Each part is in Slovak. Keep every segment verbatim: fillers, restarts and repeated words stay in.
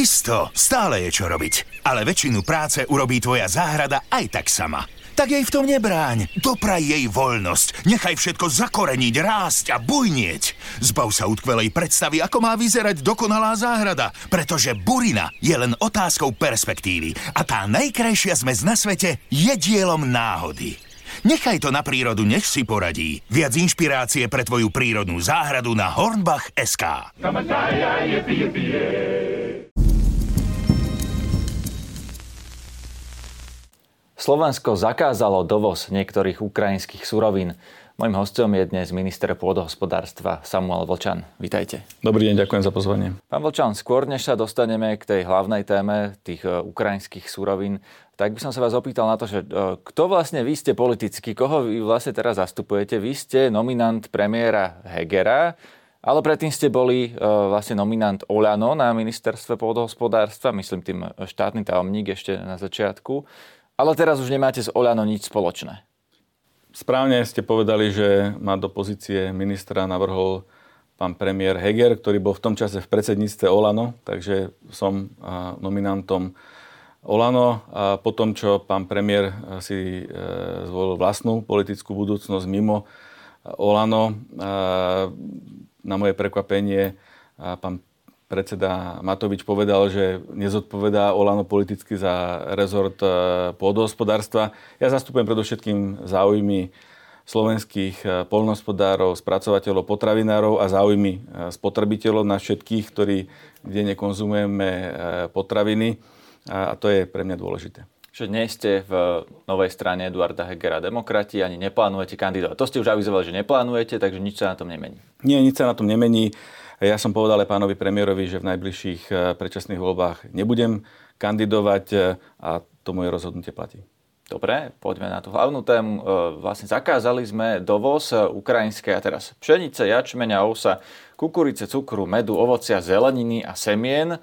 Isto, stále je čo robiť, ale väčšinu práce urobí tvoja záhrada aj tak sama. Tak jej v tom nebráň, dopraj jej voľnosť, nechaj všetko zakoreniť, rásť a bujnieť. Zbav sa utkvelej predstavy, ako má vyzerať dokonalá záhrada, pretože burina je len otázkou perspektívy a tá najkrajšia zmes na svete je dielom náhody. Nechaj to na prírodu, nech si poradí. Viac inšpirácie pre tvoju prírodnú záhradu na Hornbach bodka es ká. Slovensko zakázalo dovoz niektorých ukrajinských surovín. Mojím hosťom je dnes minister pôdohospodárstva Samuel Vlčan. Vitajte. Dobrý deň, ďakujem za pozvanie. Pán Vlčan, skôr než sa dostaneme k tej hlavnej téme tých ukrajinských surovín, tak by som sa vás opýtal na to, že kto vlastne vy ste politicky, koho vy vlastne teraz zastupujete? Vy ste nominant premiéra Hegera, ale predtým ste boli uh, vlastne nominant Oľano na ministerstve pôdohospodárstva, myslím tým štátny tajomník ešte na začiatku. Ale teraz už nemáte s Oľano nič spoločné. Správne ste povedali, že ma do pozície ministra navrhol pán premiér Heger, ktorý bol v tom čase v predsedníctve Oľano, takže som nominantom Oľano. A potom, čo pán premiér si zvolil vlastnú politickú budúcnosť mimo Oľano, na moje prekvapenie pán predseda Matovič povedal, že nezodpovedá Oľano politicky za rezort pôdohospodárstva. Ja zastupujem predovšetkým záujmy slovenských poľnohospodárov, spracovateľov, potravinárov a záujmy spotrebiteľov, na všetkých, ktorí kde nekonzumujeme potraviny. A to je pre mňa dôležité. Že nie ste v novej strane Eduarda Hegera demokrati, ani neplánujete kandidovať. To ste už avizovali, že neplánujete, takže nič sa na tom nemení. Nie, nič sa na tom nemení. Ja som povedal aj pánovi premiérovi, že v najbližších predčasných voľbách nebudem kandidovať a to moje rozhodnutie platí. Dobre, poďme na tú hlavnú tému. Vlastne zakázali sme dovoz ukrajinskej a teraz pšenice, jačmeňa, ovsa, kukurice, cukru, medu, ovocia, zeleniny a semien,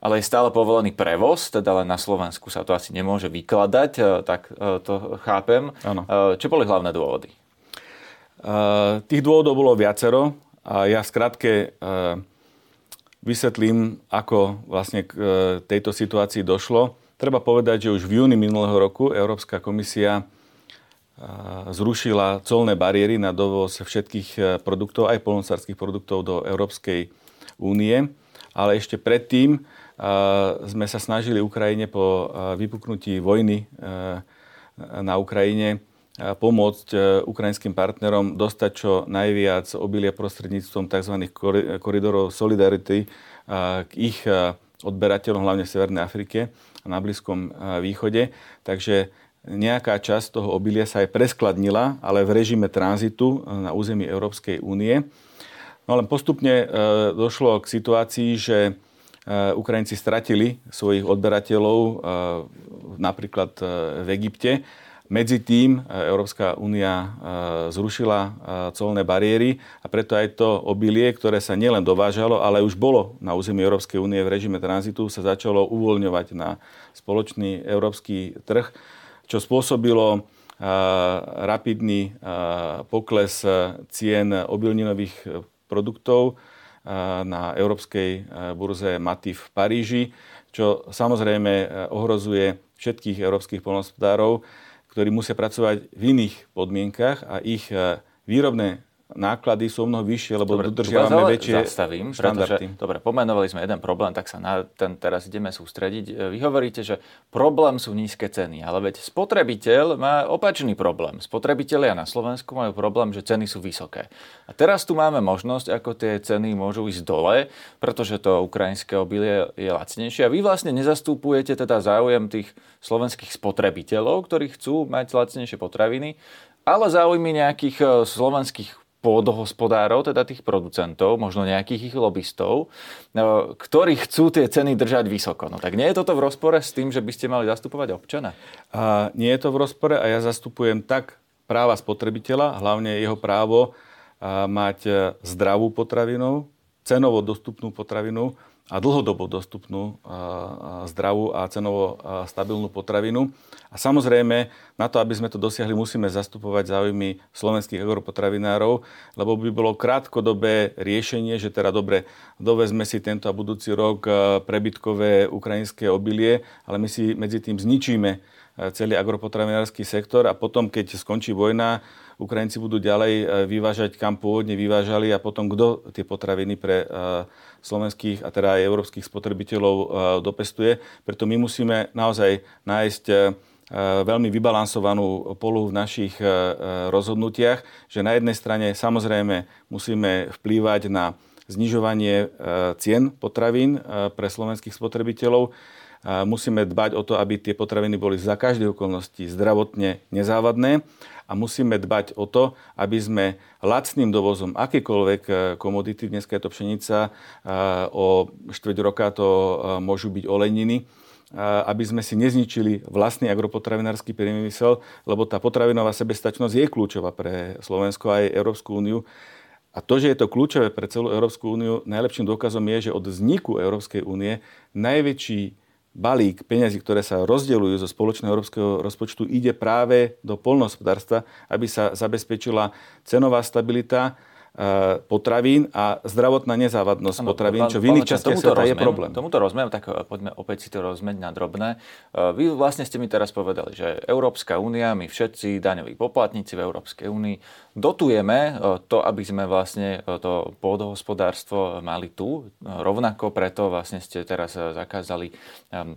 ale je stále povolený prevoz, teda len na Slovensku sa to asi nemôže vykladať, tak to chápem. Ano. Čo boli hlavné dôvody? Tých dôvodov bolo viacero. A ja skrátke vysvetlím, ako vlastne k tejto situácii došlo. Treba povedať, že už v júni minulého roku Európska komisia zrušila colné bariéry na dovoz všetkých produktov, aj poľnohospodárskych produktov do Európskej únie. Ale ešte predtým sme sa snažili Ukrajine po vypuknutí vojny na Ukrajine pomôcť ukrajinským partnerom dostať čo najviac obilia prostredníctvom tzv. Koridorov solidarity k ich odberateľom, hlavne v Severnej Afrike a na Blízkom východe. Takže nejaká časť toho obilia sa aj preskladnila, ale v režime tranzitu na území Európskej únie. No ale postupne došlo k situácii, že Ukrajinci stratili svojich odberateľov napríklad v Egypte. Medzi tým Európska únia zrušila colné bariéry a preto aj to obilie, ktoré sa nielen dovážalo, ale už bolo na území Európskej únie v režime tranzitu, sa začalo uvoľňovať na spoločný európsky trh, čo spôsobilo rapidný pokles cien obilninových produktov na európskej burze Matif v Paríži, čo samozrejme ohrozuje všetkých európskych poľnohospodárov, ktorí musia pracovať v iných podmienkach a ich výrobné náklady sú mnoho vyššie, lebo dobre, dodržiavame väčšie zastavím, štandardy. Pretože, dobre, pomenovali sme jeden problém, tak sa na ten teraz ideme sústrediť. Vy hovoríte, že problém sú nízke ceny, ale veď spotrebiteľ má opačný problém. Spotrebitelia na Slovensku majú problém, že ceny sú vysoké. A teraz tu máme možnosť, ako tie ceny môžu ísť dole, pretože to ukrajinské obilie je lacnejšie. A vy vlastne nezastupujete teda záujem tých slovenských spotrebiteľov, ktorí chcú mať lacnejšie potraviny, ale záujmy nejakých slovenských pôdohospodárov, teda tých producentov, možno nejakých ich lobistov, ktorí chcú tie ceny držať vysoko. No tak nie je toto v rozpore s tým, že by ste mali zastupovať občana? A nie je to v rozpore a ja zastupujem tak práva spotrebiteľa, hlavne jeho právo mať zdravú potravinu, cenovo dostupnú potravinu a dlhodobo dostupnú a zdravú a cenovo stabilnú potravinu. A samozrejme, na to, aby sme to dosiahli, musíme zastupovať záujmy slovenských agropotravinárov, lebo by bolo krátkodobé riešenie, že teda dobre, dovezme si tento a budúci rok prebytkové ukrajinské obilie, ale my si medzi tým zničíme celý agropotravinársky sektor a potom, keď skončí vojna, Ukrajinci budú ďalej vyvážať, kam pôvodne vyvážali, a potom kto tie potraviny pre slovenských a teda aj európskych spotrebiteľov dopestuje. Preto my musíme naozaj nájsť veľmi vybalansovanú polu v našich rozhodnutiach, že na jednej strane samozrejme musíme vplývať na znižovanie cien potravín pre slovenských spotrebiteľov. Musíme dbať o to, aby tie potraviny boli za každej okolnosti zdravotne nezávadné, a musíme dbať o to, aby sme lacným dovozom akékoľvek komodity, dneska je to pšenica, o štvrť roka to môžu byť oleniny, aby sme si nezničili vlastný agropotravinársky priemysel, lebo tá potravinová sebestačnosť je kľúčová pre Slovensko a aj Európsku úniu. A to, že je to kľúčové pre celú Európsku úniu, najlepším dôkazom je, že od vzniku Európskej únie najväčší balík peňazí, ktoré sa rozdeľujú zo spoločného európskeho rozpočtu, ide práve do poľnohospodárstva, aby sa zabezpečila cenová stabilita potravín a zdravotná nezávadnosť ano, potravín, čo v iných častiach sveta je problém. Tomuto rozumiem, tak poďme opäť si to rozmeť na drobné. Vy vlastne ste mi teraz povedali, že Európska únia, my všetci daňoví poplatníci v Európskej únii dotujeme to, aby sme vlastne to pôdohospodárstvo mali tu. Rovnako preto vlastne ste teraz zakázali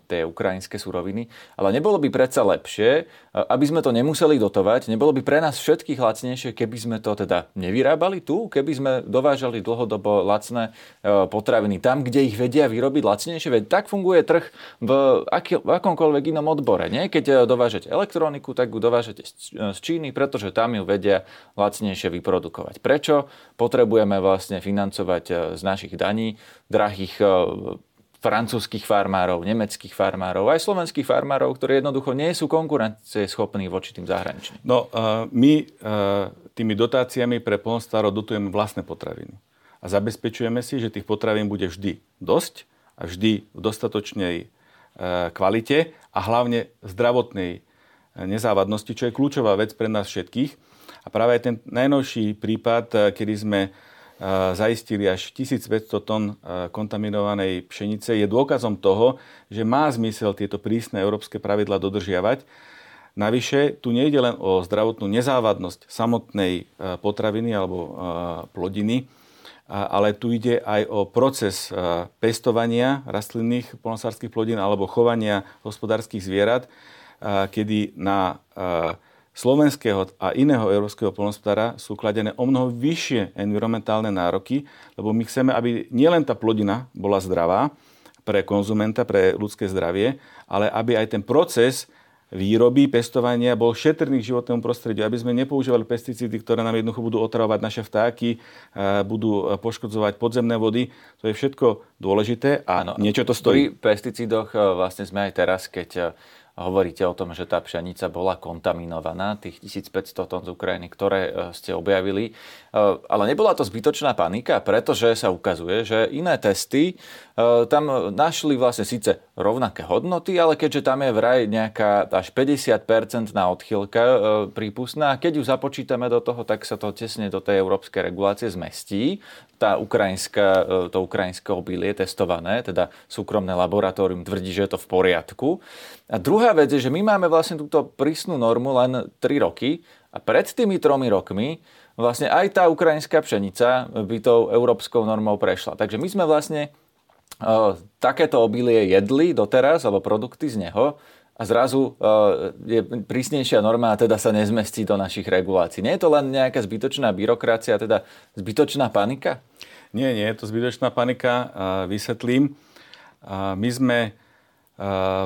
tie ukrajinské suroviny. Ale nebolo by predsa lepšie, aby sme to nemuseli dotovať, nebolo by pre nás všetkých lacnejšie, keby sme to teda nevyrábali tu? Keby sme dovážali dlhodobo lacné potraviny tam, kde ich vedia vyrobiť lacnejšie, veď tak funguje trh v, aký, v akomkoľvek inom odbore. Nie? Keď dovážete elektroniku, tak ju dovážete z Číny, pretože tam ju vedia lacnejšie vyprodukovať. Prečo potrebujeme vlastne financovať z našich daní drahých francúzskych farmárov, nemeckých farmárov, aj slovenských farmárov, ktorí jednoducho nie sú konkurencieschopní voči tým zahraničným? No, uh, my uh, tými dotáciami pre poľnohospodárov dotujeme vlastné potraviny. A zabezpečujeme si, že tých potravín bude vždy dosť a vždy v dostatočnej uh, kvalite a hlavne zdravotnej uh, nezávadnosti, čo je kľúčová vec pre nás všetkých. A práve aj ten najnovší prípad, uh, kedy sme zaistili až tisícpäťsto tón kontaminovanej pšenice, je dôkazom toho, že má zmysel tieto prísne európske pravidlá dodržiavať. Navyše, tu nejde len o zdravotnú nezávadnosť samotnej potraviny alebo plodiny, ale tu ide aj o proces pestovania rastlinných poľnohospodárskych plodín alebo chovania hospodárskych zvierat, kedy na slovenského a iného európskeho poľnohospodára sú kladené o mnoho vyššie environmentálne nároky, lebo my chceme, aby nielen tá plodina bola zdravá pre konzumenta, pre ľudské zdravie, ale aby aj ten proces výroby, pestovania bol šetrný k životnému prostrediu, aby sme nepoužívali pesticídy, ktoré nám jednoducho budú otravovať naše vtáky, budú poškodzovať podzemné vody. To je všetko dôležité a ano, niečo to stojí. Pri pesticídoch vlastne sme aj teraz, keď hovoríte o tom, že tá pšenica bola kontaminovaná, tých tisícpäťsto tón z Ukrajiny, ktoré ste objavili. Ale nebola to zbytočná panika, pretože sa ukazuje, že iné testy tam našli vlastne síce rovnaké hodnoty, ale keďže tam je vraj nejaká až päťdesiat percent na odchýlka prípustná, keď ju započítame do toho, tak sa to tesne do tej európskej regulácie zmestí. Tá ukrajinská, to ukrajinské obilie testované, teda súkromné laboratórium tvrdí, že je to v poriadku. A druhá vec je, že my máme vlastne túto prísnu normu len tri roky a pred tými tromi rokmi vlastne aj tá ukrajinská pšenica by tou európskou normou prešla. Takže my sme vlastne o, takéto obilie jedli doteraz, alebo produkty z neho, a zrazu je prísnejšia norma a teda sa nezmestí do našich regulácií. Nie je to len nejaká zbytočná byrokracia, teda zbytočná panika? Nie, nie, je to zbytočná panika. Vysvetlím. My sme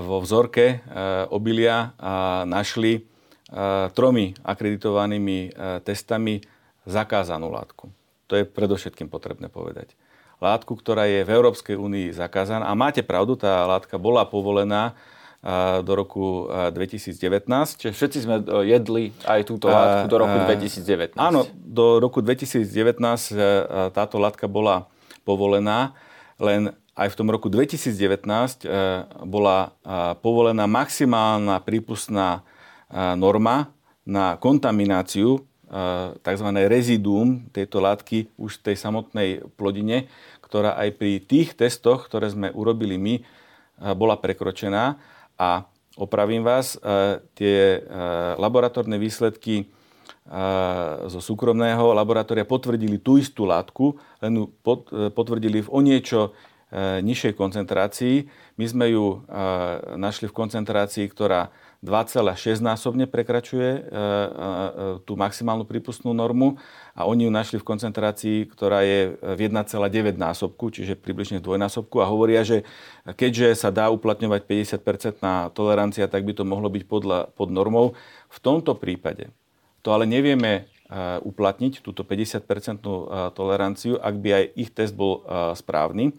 vo vzorke obilia našli tromi akreditovanými testami zakázanú látku. To je predovšetkým potrebné povedať. Látku, ktorá je v Európskej únii zakázaná. A máte pravdu, tá látka bola povolená do roku dvetisícdevätnásť. Čiže všetci sme jedli aj túto látku do roku dvetisícdevätnásť. Áno, do roku dvetisícdevätnásť táto látka bola povolená, len aj v tom roku dvetisíc devätnásť bola povolená maximálna prípustná norma na kontamináciu, tzv. Reziduum tejto látky už v tej samotnej plodine, ktorá aj pri tých testoch, ktoré sme urobili my, bola prekročená. A opravím vás, tie laboratórne výsledky zo súkromného laboratória potvrdili tú istú látku, len potvrdili v o niečo nižšej koncentrácii. My sme ju našli v koncentrácii, ktorá dva celé šesť násobne prekračuje tú maximálnu prípustnú normu a oni ju našli v koncentrácii, ktorá je v jeden celé deväť násobku, čiže približne v dvojnásobku a hovoria, že keďže sa dá uplatňovať päťdesiat percent tolerancia, tak by to mohlo byť podľa, pod normou. V tomto prípade to ale nevieme uplatniť, túto päťdesiat percent toleranciu, ak by aj ich test bol správny,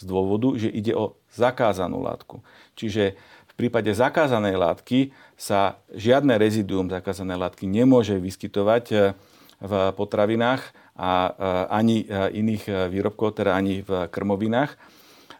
z dôvodu, že ide o zakázanú látku. Čiže v prípade zakázanej látky sa žiadne reziduum zakázanej látky nemôže vyskytovať v potravinách a ani iných výrobkov, teda ani v krmovinách.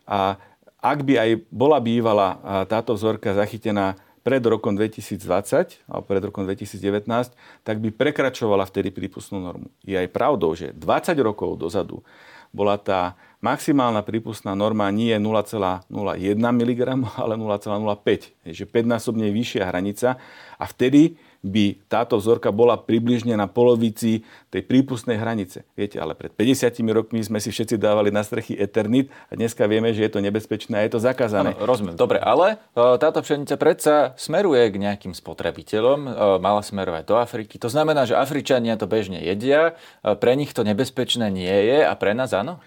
A ak by aj bola bývala táto vzorka zachytená pred rokom dvetisíc dvadsať alebo pred rokom dvetisíc devätnásť, tak by prekračovala vtedy prípustnú normu. Je aj pravdou, že dvadsať rokov dozadu bola tá maximálna prípustná norma nie nula celá nula jedna miligramov, ale nula celá nula päť. Takže päťnásobne vyššia hranica. A vtedy by táto vzorka bola približne na polovici tej prípustnej hranice. Viete, ale pred päťdesiatimi rokmi sme si všetci dávali na strechy eternit a dneska vieme, že je to nebezpečné a je to zakázané. Ano, rozumiem. Dobre, ale táto pšenica predsa smeruje k nejakým spotrebiteľom, mala smerovať do Afriky. To znamená, že Afričania to bežne jedia, pre nich to nebezpečné nie je a pre nás áno?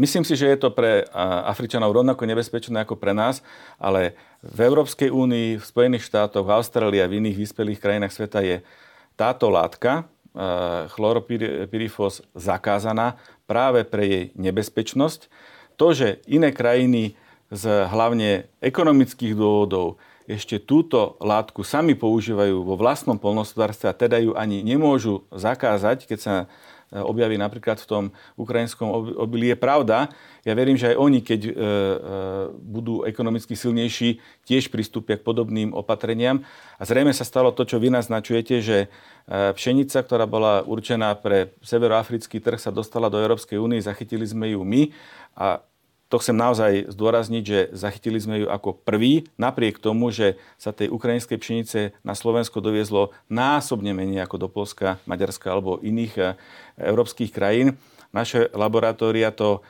Myslím si, že je to pre Afričanov rovnako nebezpečné ako pre nás, ale v Európskej únii, v Spojených štátoch, v Austrálii a v iných vyspelých krajinách sveta je táto látka, chloropyrifos, zakázaná práve pre jej nebezpečnosť. To, že iné krajiny z hlavne ekonomických dôvodov ešte túto látku sami používajú vo vlastnom poľnohospodárstve a teda ju ani nemôžu zakázať, keď sa objaví napríklad v tom ukrajinskom obilí, je pravda. Ja verím, že aj oni, keď e, e, budú ekonomicky silnejší, tiež pristúpia k podobným opatreniam. A zrejme sa stalo to, čo vy naznačujete, že pšenica, ktorá bola určená pre severoafrický trh, sa dostala do Európskej únie, zachytili sme ju my a to chcem naozaj zdôrazniť, že zachytili sme ju ako prvý, napriek tomu, že sa tej ukrajinskej pšenice na Slovensko doviezlo násobne menej ako do Poľska, Maďarska alebo iných európskych krajín. Naše laboratória to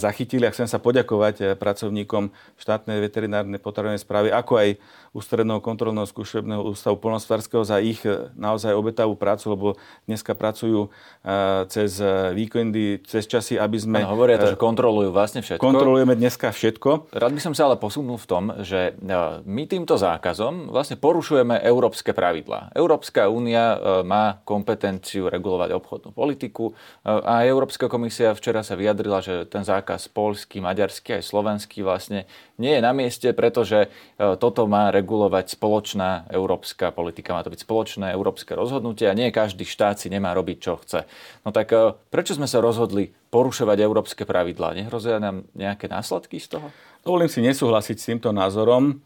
zachytili a chcem sa poďakovať pracovníkom štátnej veterinárnej potravinovej správy, ako aj ústredného kontrolného skúšobného ústavu poľnohospodárskeho za ich naozaj obetavú prácu, lebo dneska pracujú cez víkendy, cez časy, aby sme... Ano, hovoria to, že kontrolujú vlastne všetko. Kontrolujeme dneska všetko. Rád by som sa ale posunul v tom, že my týmto zákazom vlastne porušujeme európske pravidlá. Európska únia má kompetenciu regulovať obchodnú politiku a Európska Európska komisia včera sa vyjadrila, že ten zákaz poľský, maďarský aj slovenský vlastne nie je na mieste, pretože toto má regulovať spoločná európska politika, má to byť spoločné európske rozhodnutie a nie každý štát si nemá robiť, čo chce. No tak prečo sme sa rozhodli porušovať európske pravidlá? Nehrozia nám nejaké následky z toho? Dovolím si nesúhlasiť s týmto názorom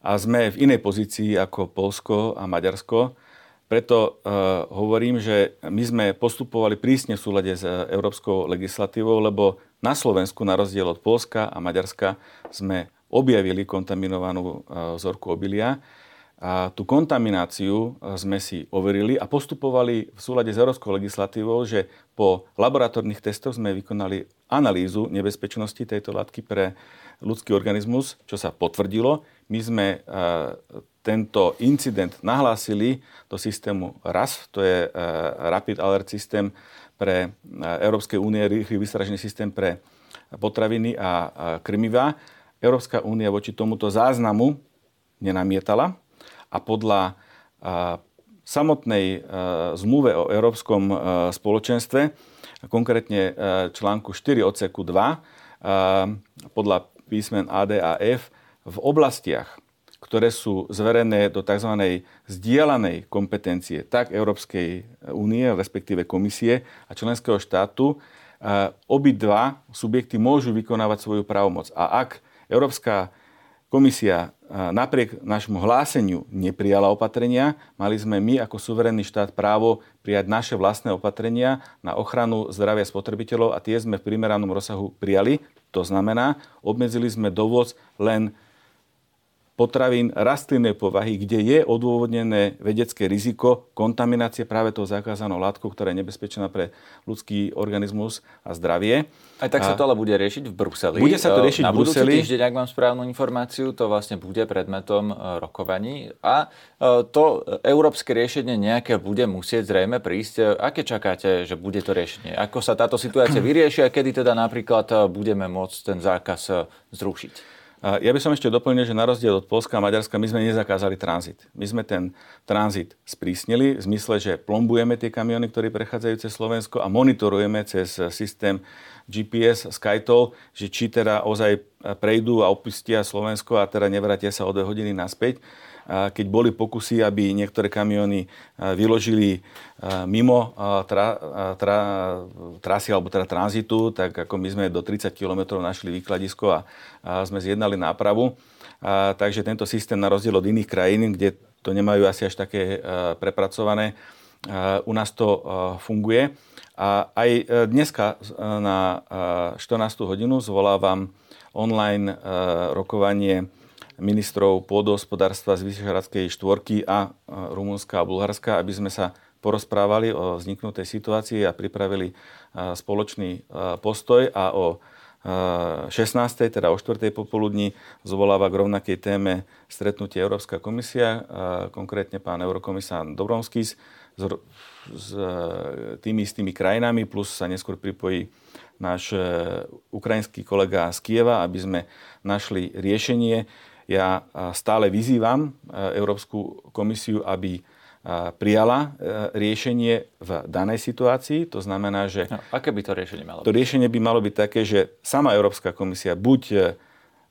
a sme v inej pozícii ako Poľsko a Maďarsko. Preto e, hovorím, že my sme postupovali prísne v súlade s európskou legislatívou, lebo na Slovensku, na rozdiel od Poľska a Maďarska, sme objavili kontaminovanú e, vzorku obilia. A tú kontamináciu sme si overili a postupovali v súlade s európskou legislatívou, že po laboratórnych testoch sme vykonali analýzu nebezpečnosti tejto látky pre ľudský organizmus, čo sa potvrdilo. My sme e, tento incident nahlásili do systému R A S, to je Rapid Alert System pre Európskej únie, rýchly výstražný systém pre potraviny a krmivá. Európska únia voči tomuto záznamu nenamietala a podľa samotnej zmluve o Európskom spoločenstve, konkrétne článku štyri odseku dva, podľa písmen A, D a F, v oblastiach, ktoré sú zverené do tzv. Zdieľanej kompetencie tak Európskej únie, respektíve komisie a členského štátu, obidva subjekty môžu vykonávať svoju právomoc. A ak Európska komisia napriek nášmu hláseniu neprijala opatrenia, mali sme my ako suverénny štát právo prijať naše vlastné opatrenia na ochranu zdravia spotrebiteľov a tie sme v primeranom rozsahu prijali. To znamená, obmedzili sme dovoz len potravín rastlinnej povahy, kde je odôvodnené vedecké riziko kontaminácie práve tou zakázanou látkou, ktorá je nebezpečná pre ľudský organizmus a zdravie. Aj tak sa to ale bude riešiť v Bruseli. Bude sa to riešiť na v Bruseli. Na budúci týždeň, ak mám správnu informáciu, to vlastne bude predmetom rokovaní. A to európske riešenie nejaké bude musieť zrejme prísť. Aké čakáte, že bude to riešenie? Ako sa táto situácia vyrieši a kedy teda napríklad budeme môcť ten zákaz zrušiť? Ja by som ešte doplnil, že na rozdiel od Poľska a Maďarska my sme nezakázali tranzit. My sme ten tranzit sprísnili v zmysle, že plombujeme tie kamióny, ktoré prechádzajú cez Slovensko a monitorujeme cez systém G P S Skytoll, že či teda ozaj prejdú a opustia Slovensko a teda nevrátia sa o dve hodiny naspäť. Keď boli pokusy, aby niektoré kamióny vyložili mimo tra, tra, trasy alebo teda tranzitu, tak ako my sme do tridsať kilometrov našli výkladisko a, a sme zjednali nápravu. A, takže tento systém na rozdiel od iných krajín, kde to nemajú asi až také a, prepracované, a, u nás to a, funguje. A aj dneska na štrnástu hodinu zvolávam online a, rokovanie ministrov pôdohospodárstva z Vyšehradskej štvorky a Rumunska a Bulharska, aby sme sa porozprávali o vzniknutej situácii a pripravili spoločný postoj a o šestnástej, teda o štvrtej popoludní, zvoláva k rovnakej téme stretnutie Európska komisia, konkrétne pán eurokomisár Dombrovskis s, s tými istými krajinami, plus sa neskôr pripojí náš ukrajinský kolega z Kieva, aby sme našli riešenie. Ja stále vyzývam Európsku komisiu, aby prijala riešenie v danej situácii. To znamená, že... No, aké by to riešenie malo byť? To riešenie by malo byť také, že sama Európska komisia buď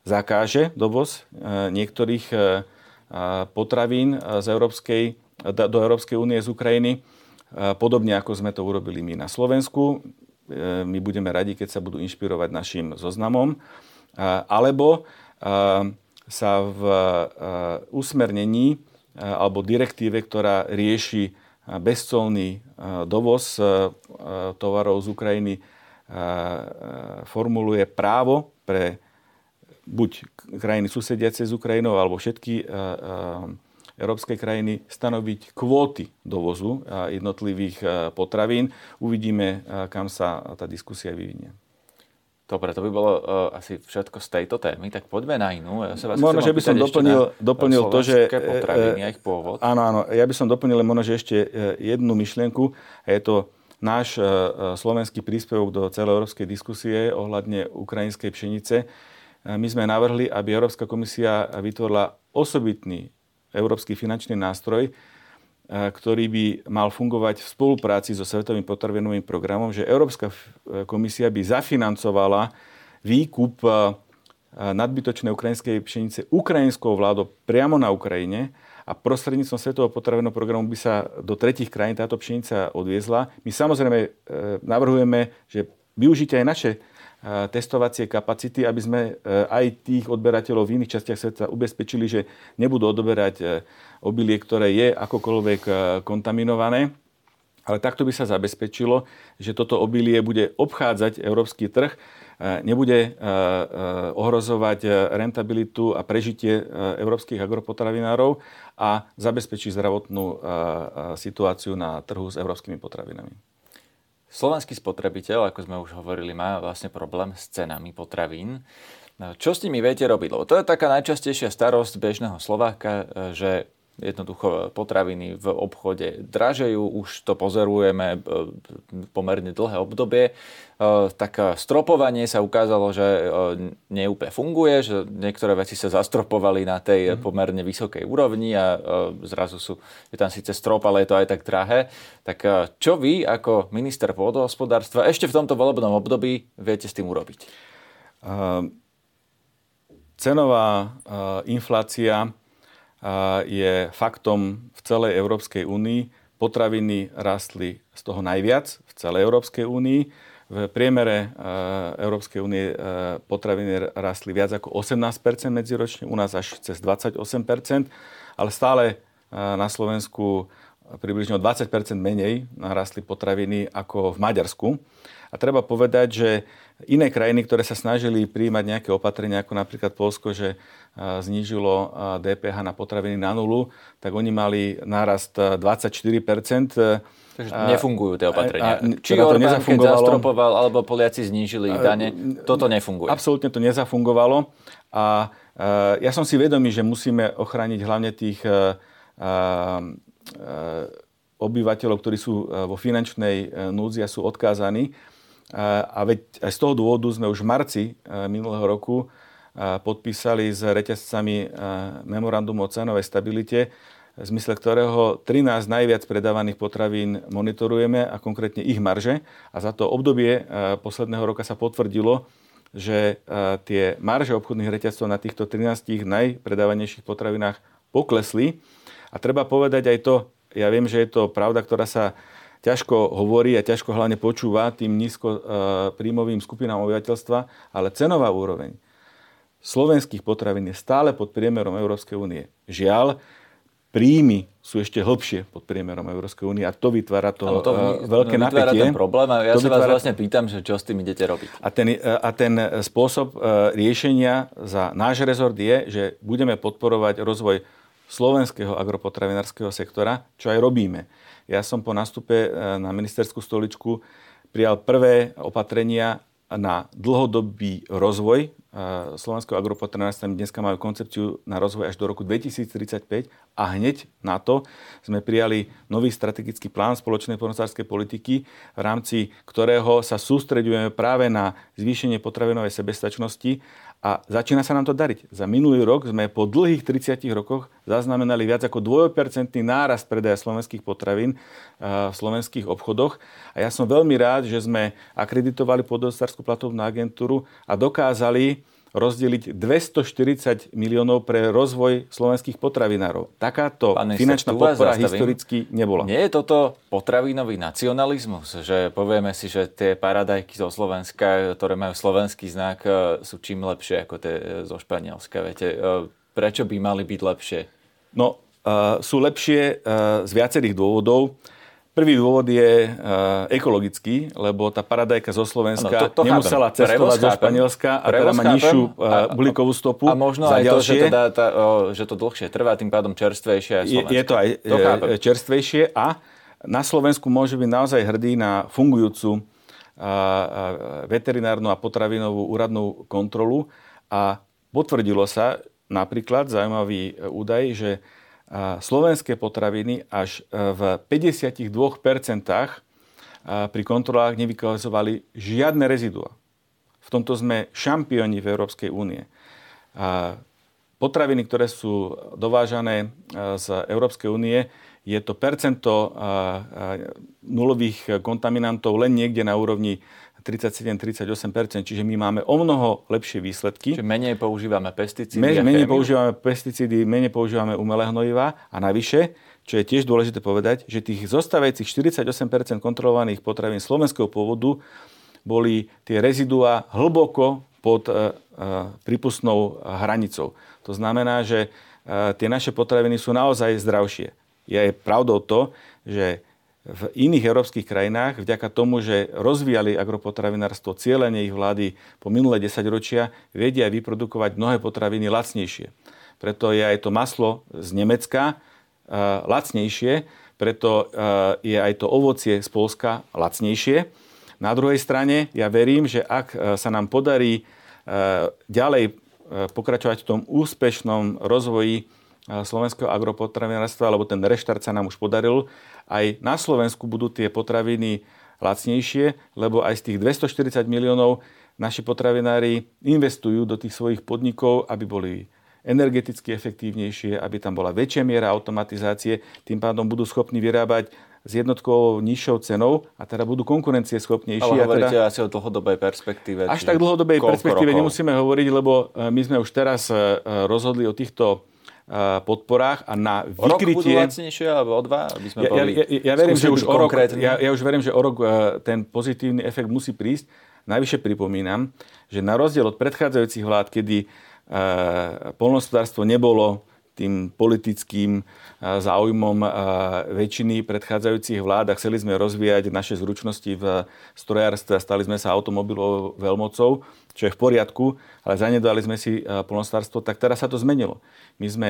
zakáže dovoz niektorých potravín z Európskej, do Európskej únie z Ukrajiny, podobne ako sme to urobili my na Slovensku. My budeme radi, keď sa budú inšpirovať našim zoznamom. Alebo sa v usmernení alebo direktíve, ktorá rieši bezcolný dovoz tovarov z Ukrajiny, formuluje právo pre buď krajiny susediace s Ukrajinou alebo všetky európske krajiny stanoviť kvóty dovozu jednotlivých potravín. Uvidíme, kam sa tá diskusia vyvinie. Dobre, to by bolo uh, asi všetko z tejto témy, tak poďme na inú. Ja sa vás možno, že by som doplnil, doplnil to, že... potraviny a ich pôvod. Áno, áno, ja by som doplnil možno, že ešte jednu myšlienku. Je to náš uh, slovenský príspevok do celoeurópskej diskusie ohľadne ukrajinskej pšenice. My sme navrhli, aby Európska komisia vytvorila osobitný európsky finančný nástroj, ktorý by mal fungovať v spolupráci so Svetovým potravinovým programom, že Európska komisia by zafinancovala výkup nadbytočnej ukrajinskej pšenice ukrajinskou vládou priamo na Ukrajine a prostredníctvom Svetového potravinového programu by sa do tretích krajín táto pšenica odviezla. My samozrejme navrhujeme, že využite aj naše testovacie kapacity, aby sme aj tých odberateľov v iných častiach sveta ubezpečili, že nebudú odoberať obilie, ktoré je akokoľvek kontaminované. Ale takto by sa zabezpečilo, že toto obilie bude obchádzať európsky trh, nebude ohrozovať rentabilitu a prežitie európskych agropotravinárov a zabezpečí zdravotnú situáciu na trhu s európskymi potravinami. Slovenský spotrebiteľ, ako sme už hovorili, má vlastne problém s cenami potravín. Čo s nimi viete robiť? Lebo to je taká najčastejšia starosť bežného Slováka, že jednoducho potraviny v obchode dražejú, už to pozorujeme pomerne dlhé obdobie. Tak stropovanie sa ukázalo, že neúplne funguje, že niektoré veci sa zastropovali na tej pomerne vysokej úrovni a zrazu sú, je tam síce strop, ale je to aj tak drahé. Tak čo vy ako minister pôdohospodárstva ešte v tomto volebnom období viete s tým urobiť? Uh, cenová uh, inflácia je faktom v celej Európskej únii. Potraviny rastli z toho najviac v celej Európskej únii. V priemere Európskej únie potraviny rastli viac ako osemnásť percent medziročne, u nás až cez dvadsaťosem percent, ale stále na Slovensku približne o dvadsať percent menej narastli potraviny ako v Maďarsku. A treba povedať, že iné krajiny, ktoré sa snažili prijímať nejaké opatrenia, ako napríklad Poľsko, že znížilo dé pé há na potraviny na nulu, tak oni mali nárast dvadsaťštyri percent. Takže nefungujú tie opatrenia. A, a, Či Orbán, keď zastropoval, alebo Poliaci znížili ich dane, toto nefunguje. Absolútne to nezafungovalo. A, a ja som si vedomý, že musíme ochrániť hlavne tých a, a, obyvateľov, ktorí sú vo finančnej núdzi a sú odkázaní. A veď aj z toho dôvodu sme už v marci minulého roku podpísali s reťazcami memorandum o cenovej stabilite, v zmysle ktorého trinásť najviac predávaných potravín monitorujeme a konkrétne ich marže. A za to obdobie posledného roka sa potvrdilo, že tie marže obchodných reťazcov na týchto trinástich najpredávanejších potravinách poklesli. A treba povedať aj to, ja viem, že je to pravda, ktorá sa ťažko hovorí a ťažko hlavne počúva tým nízko príjmovým skupinám obyvateľstva, ale cenová úroveň slovenských potravín je stále pod priemerom Európskej únie. Žiaľ, príjmy sú ešte hlbšie pod priemerom Európskej únie a to vytvára to, ano, to vý, veľké no, vytvára napätie. Ten problém a ja to sa vytvára... vás vlastne pýtam, že čo s tým idete robiť. A ten, a ten spôsob riešenia za náš rezort je, že budeme podporovať rozvoj slovenského agropotravinárskeho sektora, čo aj robíme. Ja som po nástupe na ministerskú stoličku prijal prvé opatrenia na dlhodobý rozvoj slovenského agropotravinárstva. Dneska majú koncepciu na rozvoj až do roku dvetisíctridsaťpäť a hneď na to sme prijali nový strategický plán spoločnej poľnohospodárskej politiky, v rámci ktorého sa sústreďujeme práve na zvýšenie potravinovej sebestačnosti a začína sa nám to dariť. Za minulý rok sme po dlhých tridsiatich rokoch zaznamenali viac ako dvojpercentný nárast predaja slovenských potravín v slovenských obchodoch. A ja som veľmi rád, že sme akreditovali Podhospodárskú platobnú agentúru a dokázali rozdeliť dvestoštyridsať miliónov pre rozvoj slovenských potravinárov. Takáto Pane, finančná podpora historicky nebola. Nie je toto potravinový nacionalizmus? Že povieme si, že tie paradajky zo Slovenska, ktoré majú slovenský znak, sú čím lepšie ako tie zo Španielska. Viete, prečo by mali byť lepšie? No, uh, sú lepšie uh, z viacerých dôvodov. Prvý dôvod je uh, ekologický, lebo tá paradajka zo Slovenska ano, to, to nemusela chápem. Cestovať Prevoz do Španielska a Prevoz teda má chápem. nižšiu uh, uhlíkovú stopu. A možno aj to, že, teda tá, o, že to dlhšie trvá, tým pádom čerstvejšie aj Slovenska. Je, je to aj to e, čerstvejšie a na Slovensku môže byť naozaj hrdý na fungujúcu uh, veterinárnu a potravinovú úradnú kontrolu. A potvrdilo sa napríklad zaujímavý údaj, že slovenské potraviny až v päťdesiatdva percent pri kontrolách nevykazovali žiadne rezidua. V tomto sme šampióni v Európskej únie. Potraviny, ktoré sú dovážané z Európskej únie, je to percento nulových kontaminantov len niekde na úrovni tridsaťsedem až tridsaťosem percent, čiže my máme o mnoho lepšie výsledky. Čiže menej používame pesticídy. Men, menej používame pesticídy, menej používame umelé hnojivá a navyše, čo je tiež dôležité povedať, že tých zostávajúcich štyridsaťosem percent kontrolovaných potravín slovenského pôvodu boli tie reziduá hlboko pod uh, uh, prípustnou hranicou. To znamená, že uh, tie naše potraviny sú naozaj zdravšie. Je pravdou to, že v iných európskych krajinách, vďaka tomu, že rozvíjali agropotravinárstvo, cieľenie ich vlády po minulé desaťročia, vedia vyprodukovať mnohé potraviny lacnejšie. Preto je aj to maslo z Nemecka uh, lacnejšie, preto uh, je aj to ovocie z Poľska lacnejšie. Na druhej strane, ja verím, že ak sa nám podarí uh, ďalej uh, pokračovať v tom úspešnom rozvoji slovenského agropotravinárstva, alebo ten reštart sa nám už podaril. Aj na Slovensku budú tie potraviny lacnejšie, lebo aj z tých dvestoštyridsať miliónov naši potravinári investujú do tých svojich podnikov, aby boli energeticky efektívnejšie, aby tam bola väčšia miera automatizácie. Tým pádom budú schopní vyrábať s jednotkovou nižšou cenou a teda budú konkurencieschopnejší. Ale hovoríte teda asi o dlhodobej perspektíve. Až tak dlhodobej perspektíve rokov nemusíme hovoriť, lebo my sme už teraz rozhodli o týchto podporách a na vykrytie... Rok budú lacnejšie, alebo o dva, aby sme boli... Ja, ja, ja, verím, že už o rok, ja, ja už verím, že o rok ten pozitívny efekt musí prísť. Najvyššie pripomínam, že na rozdiel od predchádzajúcich vlád, kedy poľnohospodárstvo nebolo tým politickým záujmom väčšiny predchádzajúcich vlád a chceli sme rozvíjať naše zručnosti v strojárstve a stali sme sa automobilovou veľmocou, čo je v poriadku, ale zanedbali sme si poľnohospodárstvo, tak teraz sa to zmenilo. My sme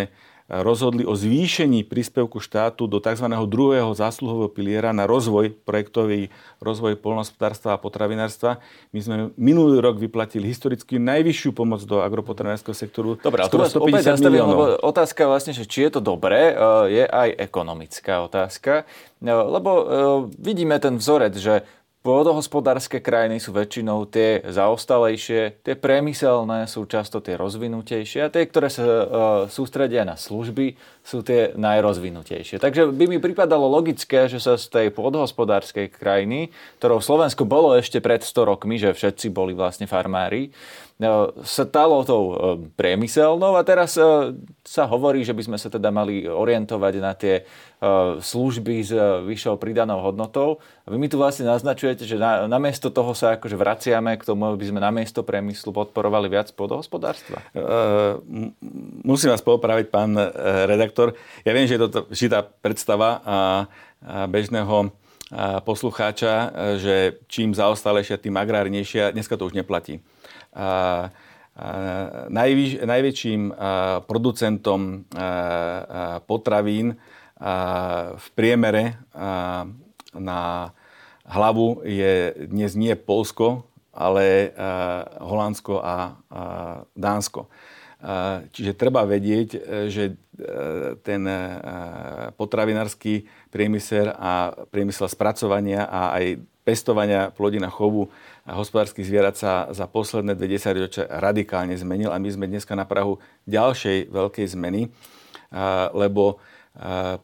rozhodli o zvýšení príspevku štátu do tzv. Druhého zásluhového piliera na rozvoj, projektový rozvoj poľnohospodárstva a potravinárstva. My sme minulý rok vyplatili historicky najvyššiu pomoc do agropotravinárskeho sektoru. Dobre, ale tu vás opäť zastavím, lebo otázka vlastne, že či je to dobré, je aj ekonomická otázka. Lebo vidíme ten vzorec, že pôdohospodárske krajiny sú väčšinou tie zaostalejšie, tie priemyselné sú často tie rozvinutejšie a tie, ktoré sa e, sústredia na služby, sú tie najrozvinutejšie. Takže by mi pripadalo logické, že sa z tej pôdohospodárskej krajiny, ktorou Slovensko bolo ešte pred sto rokmi, že všetci boli vlastne farmári, sa stalo tou priemyselnou a teraz sa hovorí, že by sme sa teda mali orientovať na tie služby s vyššou pridanou hodnotou. Vy mi tu vlastne naznačujete, že na, namiesto toho sa akože vraciame k tomu, aby sme namiesto priemyslu podporovali viac pôdohospodárstva. Uh, musím vás popraviť, pán redaktor. Ja viem, že je to žitá predstava a, a bežného a poslucháča, že čím zaostalejšia, tým agrárnejšia. Dneska to už neplatí. A, a najvyš, najväčším a, producentom a, a potravín a, v priemere a, na hlavu je dnes nie Poľsko, ale a, Holandsko a, a Dánsko. A, čiže treba vedieť, že ten potravinársky priemysel a priemysel spracovania a aj pestovania plodín a chovu a hospodárskych zvierat sa za posledné dvadsať ročia radikálne zmenil a my sme dneska na prahu ďalšej veľkej zmeny, lebo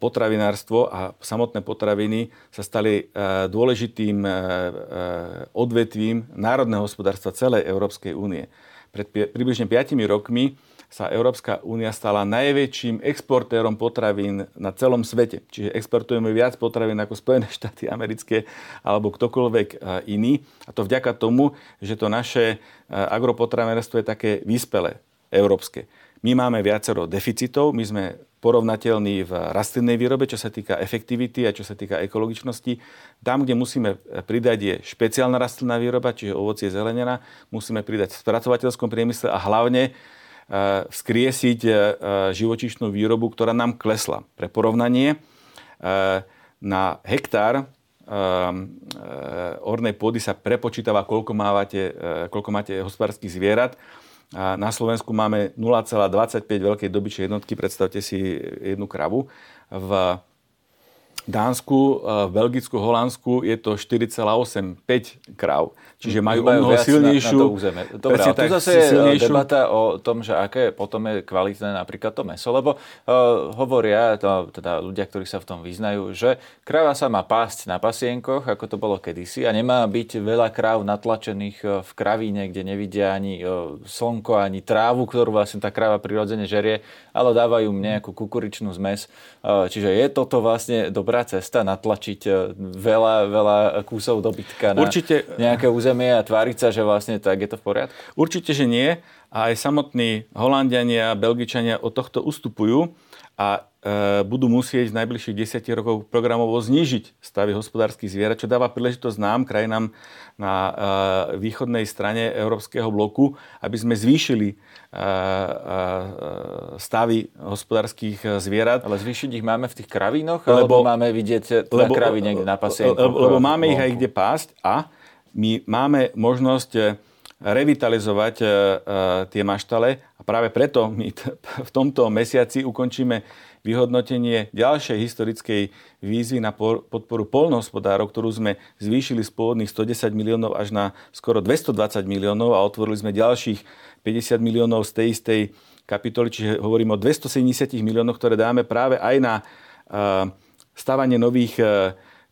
potravinárstvo a samotné potraviny sa stali dôležitým odvetvím národného hospodárstva celej Európskej únie. Pred približne piatimi rokmi sa Európska únia stala najväčším exportérom potravín na celom svete. Čiže exportujeme viac potravín ako Spojené štáty americké alebo ktokoľvek iný. A to vďaka tomu, že to naše agropotravinárstvo je také vyspelé, európske. My máme viacero deficitov, my sme porovnateľní v rastlinnej výrobe, čo sa týka efektivity a čo sa týka ekologičnosti. Tam, kde musíme pridať, je špeciálna rastlinná výroba, čiže ovocie, zelenina. Musíme pridať v spracovateľskom priemysle a hlavne vzkriesiť živočíšnu výrobu, ktorá nám klesla. Pre porovnanie, na hektár ornej pôdy sa prepočítava, koľko máte, koľko máte hospodárskych zvierat. Na Slovensku máme nula celá dvadsaťpäť veľkej dobyčej jednotky, predstavte si jednu kravu. V Dánsku, v Belgicku, Holandsku je to štyri celá osemdesiatpäť kráv. Čiže majú mnoho silnejšiu... Na, na to územie. Dobre, ale tu zase silnejšiu... je debata o tom, že aké potom je kvalitné napríklad to mäso, lebo uh, hovoria to, teda ľudia, ktorí sa v tom vyznajú, že kráva sa má pásť na pasienkoch, ako to bolo kedysi, a nemá byť veľa kráv natlačených v kravíne, kde nevidia ani slnko, ani trávu, ktorú vlastne tá kráva prirodzene žerie, ale dávajú nejakú kukuričnú zmes. Uh, čiže je toto vlastne dobré cesta natlačiť veľa, veľa kúsov dobytka na určite, nejaké územie a tváriť sa, že vlastne tak je to v poriadku? Určite, že nie. A aj samotní Holandiania a Belgičania od tohto ustupujú a e, budú musieť z najbližších desať rokov programovo znížiť stavy hospodárskych zvierat, čo dáva príležitosť nám, krajinám na e, východnej strane Európskeho bloku, aby sme zvýšili stavy hospodárskych zvierat. Ale zvýšiť ich máme v tých kravínoch? Lebo, alebo máme vidieť teda kravy niekde na pasienku? Lebo, lebo máme ich aj kde pásť a my máme možnosť revitalizovať tie maštale a práve preto my t- v tomto mesiaci ukončíme vyhodnotenie ďalšej historickej výzvy na podporu poľnohospodárov, ktorú sme zvýšili z pôvodných stodesať miliónov až na skoro dvestodvadsať miliónov a otvorili sme ďalších päťdesiat miliónov z tej istej kapitoly, čiže hovoríme o dvestosedemdesiat miliónov, ktoré dáme práve aj na stavanie nových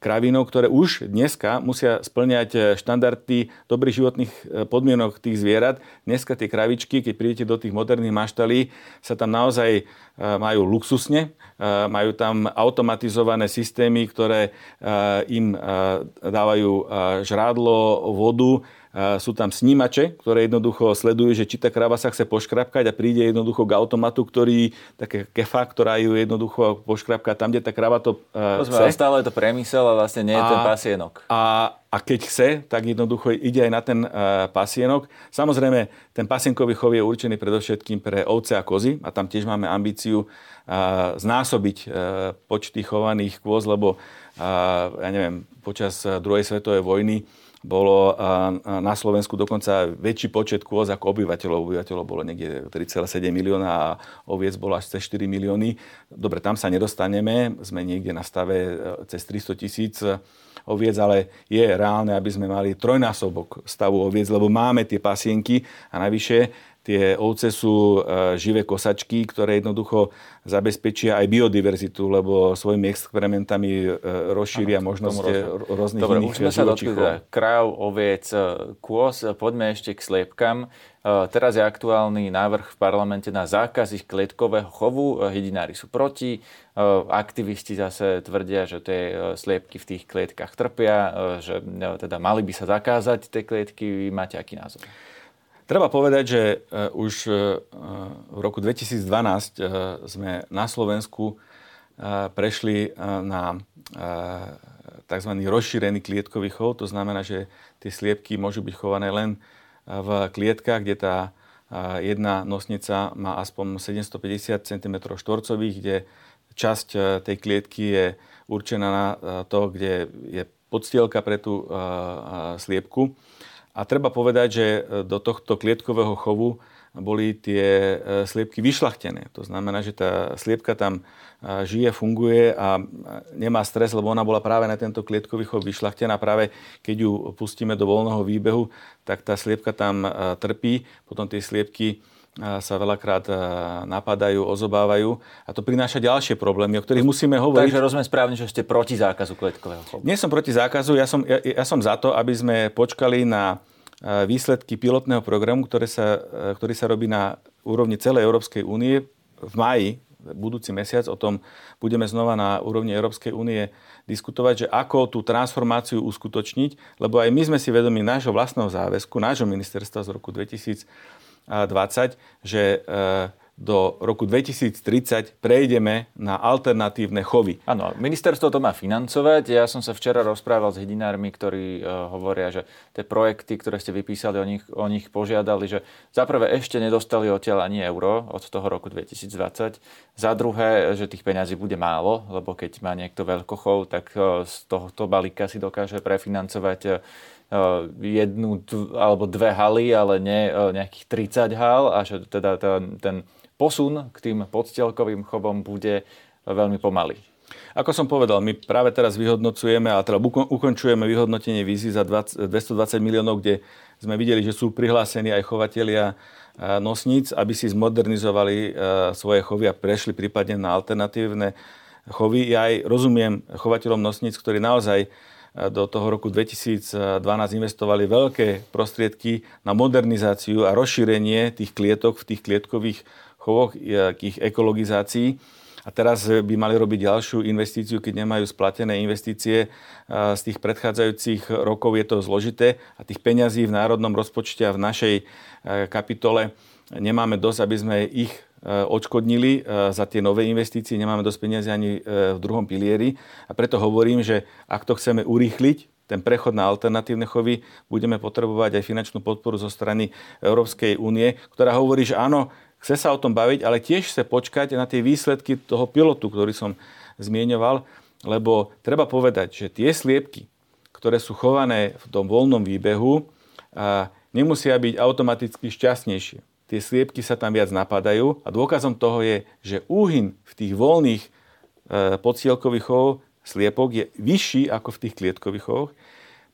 kravínou, ktoré už dneska musia spĺňať štandardy dobrých životných podmienok tých zvierat. Dneska tie kravičky, keď prídete do tých moderných maštalí, sa tam naozaj majú luxusne, majú tam automatizované systémy, ktoré im dávajú žrádlo, vodu, sú tam snímače, ktoré jednoducho sledujú, že či tá kráva sa chce poškrapkať a príde jednoducho k automatu, ktorý také kefa, ktorá ju jednoducho poškrapká tam, kde tá kráva to uh, chce. Stále je to premysel a vlastne nie je a, ten pasienok. A, a keď chce, tak jednoducho ide aj na ten uh, pasienok. Samozrejme, ten pasienkový chov je určený predovšetkým pre ovce a kozy a tam tiež máme ambíciu uh, znásobiť uh, počty chovaných kôz, lebo uh, ja neviem, počas druhej svetovej vojny bolo na Slovensku dokonca väčší počet kôz ako obyvateľov. Obyvateľov bolo niekde tri celé sedem milióna a oviec bolo až cez štyri milióny. Dobre, tam sa nedostaneme. Sme niekde na stave cez tristotisíc oviec, ale je reálne, aby sme mali trojnásobok stavu oviec, lebo máme tie pasienky a navyše tie ovce sú živé kosačky, ktoré jednoducho zabezpečia aj biodiverzitu, lebo svojimi experimentami rozšíria možnosti rôznych Dobre, iných živočíchov. Dobre, už sme sa dotkli kráv, oviec, kôz. Poďme ešte k sliepkam. Teraz je aktuálny návrh v parlamente na zákaz ich klietkového chovu. Hydinári sú proti. Aktivisti zase tvrdia, že tie sliepky v tých klietkách trpia, že teda mali by sa zakázať tie klietky. Máte aký názor? Treba povedať, že už v roku dvetisícdvanásť sme na Slovensku prešli na tzv. Rozšírený klietkový chov. To znamená, že tie sliepky môžu byť chované len v klietkach, kde tá jedna nosnica má aspoň sedemstopäťdesiat centimetrov štvorcových, kde časť tej klietky je určená na to, kde je podstielka pre tú sliepku. A treba povedať, že do tohto klietkového chovu boli tie sliepky vyšľachtené. To znamená, že tá sliepka tam žije, funguje a nemá stres, lebo ona bola práve na tento klietkový chov vyšľachtená. Práve keď ju pustíme do voľného výbehu, tak tá sliepka tam trpí. Potom tie sliepky sa veľakrát napadajú, ozobávajú a to prináša ďalšie problémy, o ktorých musíme hovoriť. Takže rozumiem správne, že ste proti zákazu klietkového chovu. Nie som proti zákazu, ja som, ja, ja som za to, aby sme počkali na výsledky pilotného programu, ktoré sa, ktorý sa robí na úrovni celej Európskej únie v máji, budúci mesiac. O tom budeme znova na úrovni Európskej únie diskutovať, že ako tú transformáciu uskutočniť, lebo aj my sme si vedomi nášho vlastného záväzku, nášho ministerstva z roku dvetisícdvadsať, že do roku dvetisíctridsať prejdeme na alternatívne chovy. Áno, ministerstvo to má financovať. Ja som sa včera rozprával s hydinármi, ktorí uh, hovoria, že tie projekty, ktoré ste vypísali, o nich, o nich požiadali, že za prvé ešte nedostali odtiaľ ani euro od toho roku dvetisícdvadsať. Za druhé, že tých peňazí bude málo, lebo keď má niekto veľkochov, tak uh, z tohto balíka si dokáže prefinancovať uh, jednu dv, alebo dve haly, ale nie nejakých tridsať hal a že teda ten, ten posun k tým podstielkovým chovom bude veľmi pomalý. Ako som povedal, my práve teraz vyhodnocujeme a teda ukončujeme vyhodnotenie vízy za dvesto dvadsať miliónov, kde sme videli, že sú prihlásení aj chovatelia nosníc, aby si zmodernizovali svoje chovy a prešli prípadne na alternatívne chovy. Ja aj rozumiem chovateľom nosníc, ktorí naozaj do toho roku dvetisícdvanásť investovali veľké prostriedky na modernizáciu a rozšírenie tých klietok v tých klietkových chovoch, ich ekologizácií. A teraz by mali robiť ďalšiu investíciu, keď nemajú splatené investície z tých predchádzajúcich rokov. Je to zložité a tých peňazí v národnom rozpočte a v našej kapitole nemáme dosť, aby sme ich odškodnili za tie nové investície. Nemáme dosť peniazy ani v druhom pilieri. A preto hovorím, že ak to chceme urýchliť, ten prechod na alternatívne chovy, budeme potrebovať aj finančnú podporu zo strany Európskej únie, ktorá hovorí, že áno, chce sa o tom baviť, ale tiež chce počkať na tie výsledky toho pilotu, ktorý som zmieňoval. Lebo treba povedať, že tie sliepky, ktoré sú chované v tom voľnom výbehu, nemusia byť automaticky šťastnejšie. Tie sliepky sa tam viac napadajú a dôkazom toho je, že úhyn v tých voľných e, podstielkových chovov sliepok je vyšší ako v tých klietkových chovoch.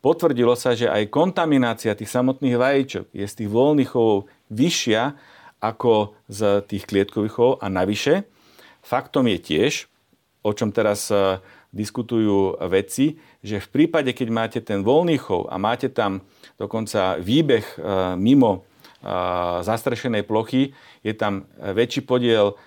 Potvrdilo sa, že aj kontaminácia tých samotných vajíčok je z tých voľných chovov vyššia ako z tých klietkových chovov a navyše faktom je tiež, o čom teraz e, diskutujú vedci, že v prípade, keď máte ten voľný chov a máte tam dokonca výbeh mimo zastrešenej plochy, je tam väčší podiel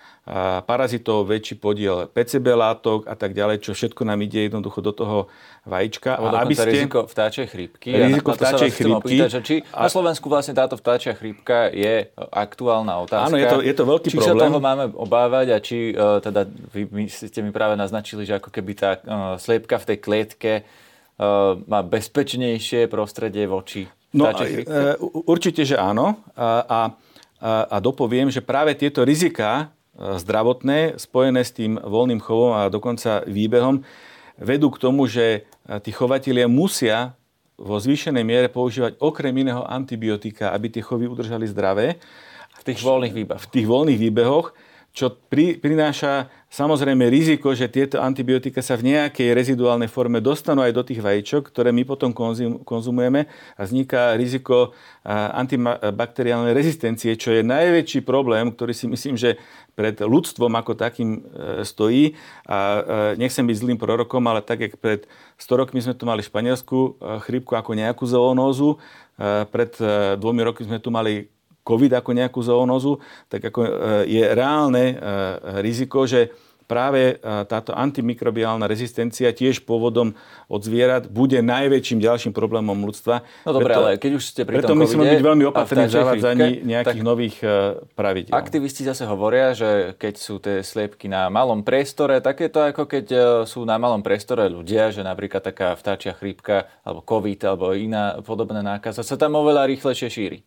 parazitov, väčší podiel pé cé bé látok a tak ďalej, čo všetko nám ide jednoducho do toho vajíčka. A aby ste... riziko vtáčej chrípky. Riziko vtáčej chrípky. Opýtať, či a... na Slovensku vlastne táto vtáčia chrípka je aktuálna otázka. Áno, je to, je to veľký či problém. Či sa toho máme obávať a či uh, teda vy my ste mi práve naznačili, že ako keby tá uh, sliepka v tej klietke uh, má bezpečnejšie prostredie voči vtáčej chrípky. No, uh, určite, že áno. A, a, a dopoviem, že práve tieto riziká zdravotné, spojené s tým voľným chovom a dokonca výbehom, vedú k tomu, že tí chovatelia musia vo zvýšenej miere používať okrem iného antibiotika, aby tie chovy udržali zdravé. V tých voľných výbehoch. V tých voľných výbehoch, čo pri, prináša samozrejme riziko, že tieto antibiotika sa v nejakej reziduálnej forme dostanú aj do tých vajíčok, ktoré my potom konzum, konzumujeme a vzniká riziko antibakteriálnej rezistencie, čo je najväčší problém, ktorý si myslím, že pred ľudstvom ako takým stojí. A nechcem byť zlým prorokom, ale tak, jak pred sto rokmi sme tu mali španielskú chrípku ako nejakú zoonózu, pred dvomi roky sme tu mali COVID ako nejakú zoonózu, tak ako je reálne riziko, že práve táto antimikrobiálna rezistencia tiež pôvodom od zvierat bude najväčším ďalším problémom ľudstva. No dobre, ale keď už ste pri tom covide... Preto musíme byť veľmi opatrní v zavádzaní nejakých nových pravidiel. Aktivisti zase hovoria, že keď sú tie sliepky na malom priestore, tak je to ako keď sú na malom priestore ľudia, že napríklad taká vtáčia chrípka, alebo COVID, alebo iná podobná nákaza sa tam oveľa rýchlejšie šíri.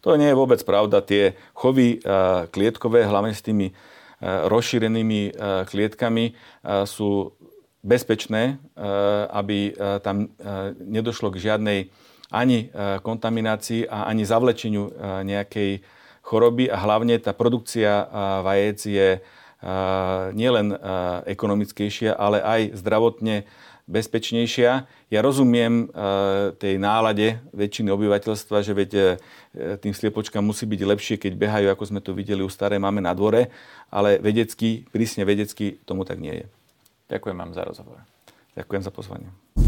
To nie je vôbec pravda. Tie chovy klietkové, hlavne s tými rozšírenými klietkami, sú bezpečné, aby tam nedošlo k žiadnej ani kontaminácii a ani zavlečeniu nejakej choroby. A hlavne tá produkcia vajec je nielen ekonomickejšia, ale aj zdravotne bezpečnejšia. Ja rozumiem uh, tej nálade väčšiny obyvateľstva, že veď uh, tým sliepočkám musí byť lepšie, keď behajú, ako sme to videli u starej máme na dvore, ale vedecky, prísne vedecky tomu tak nie je. Ďakujem vám za rozhovor. Ďakujem za pozvanie.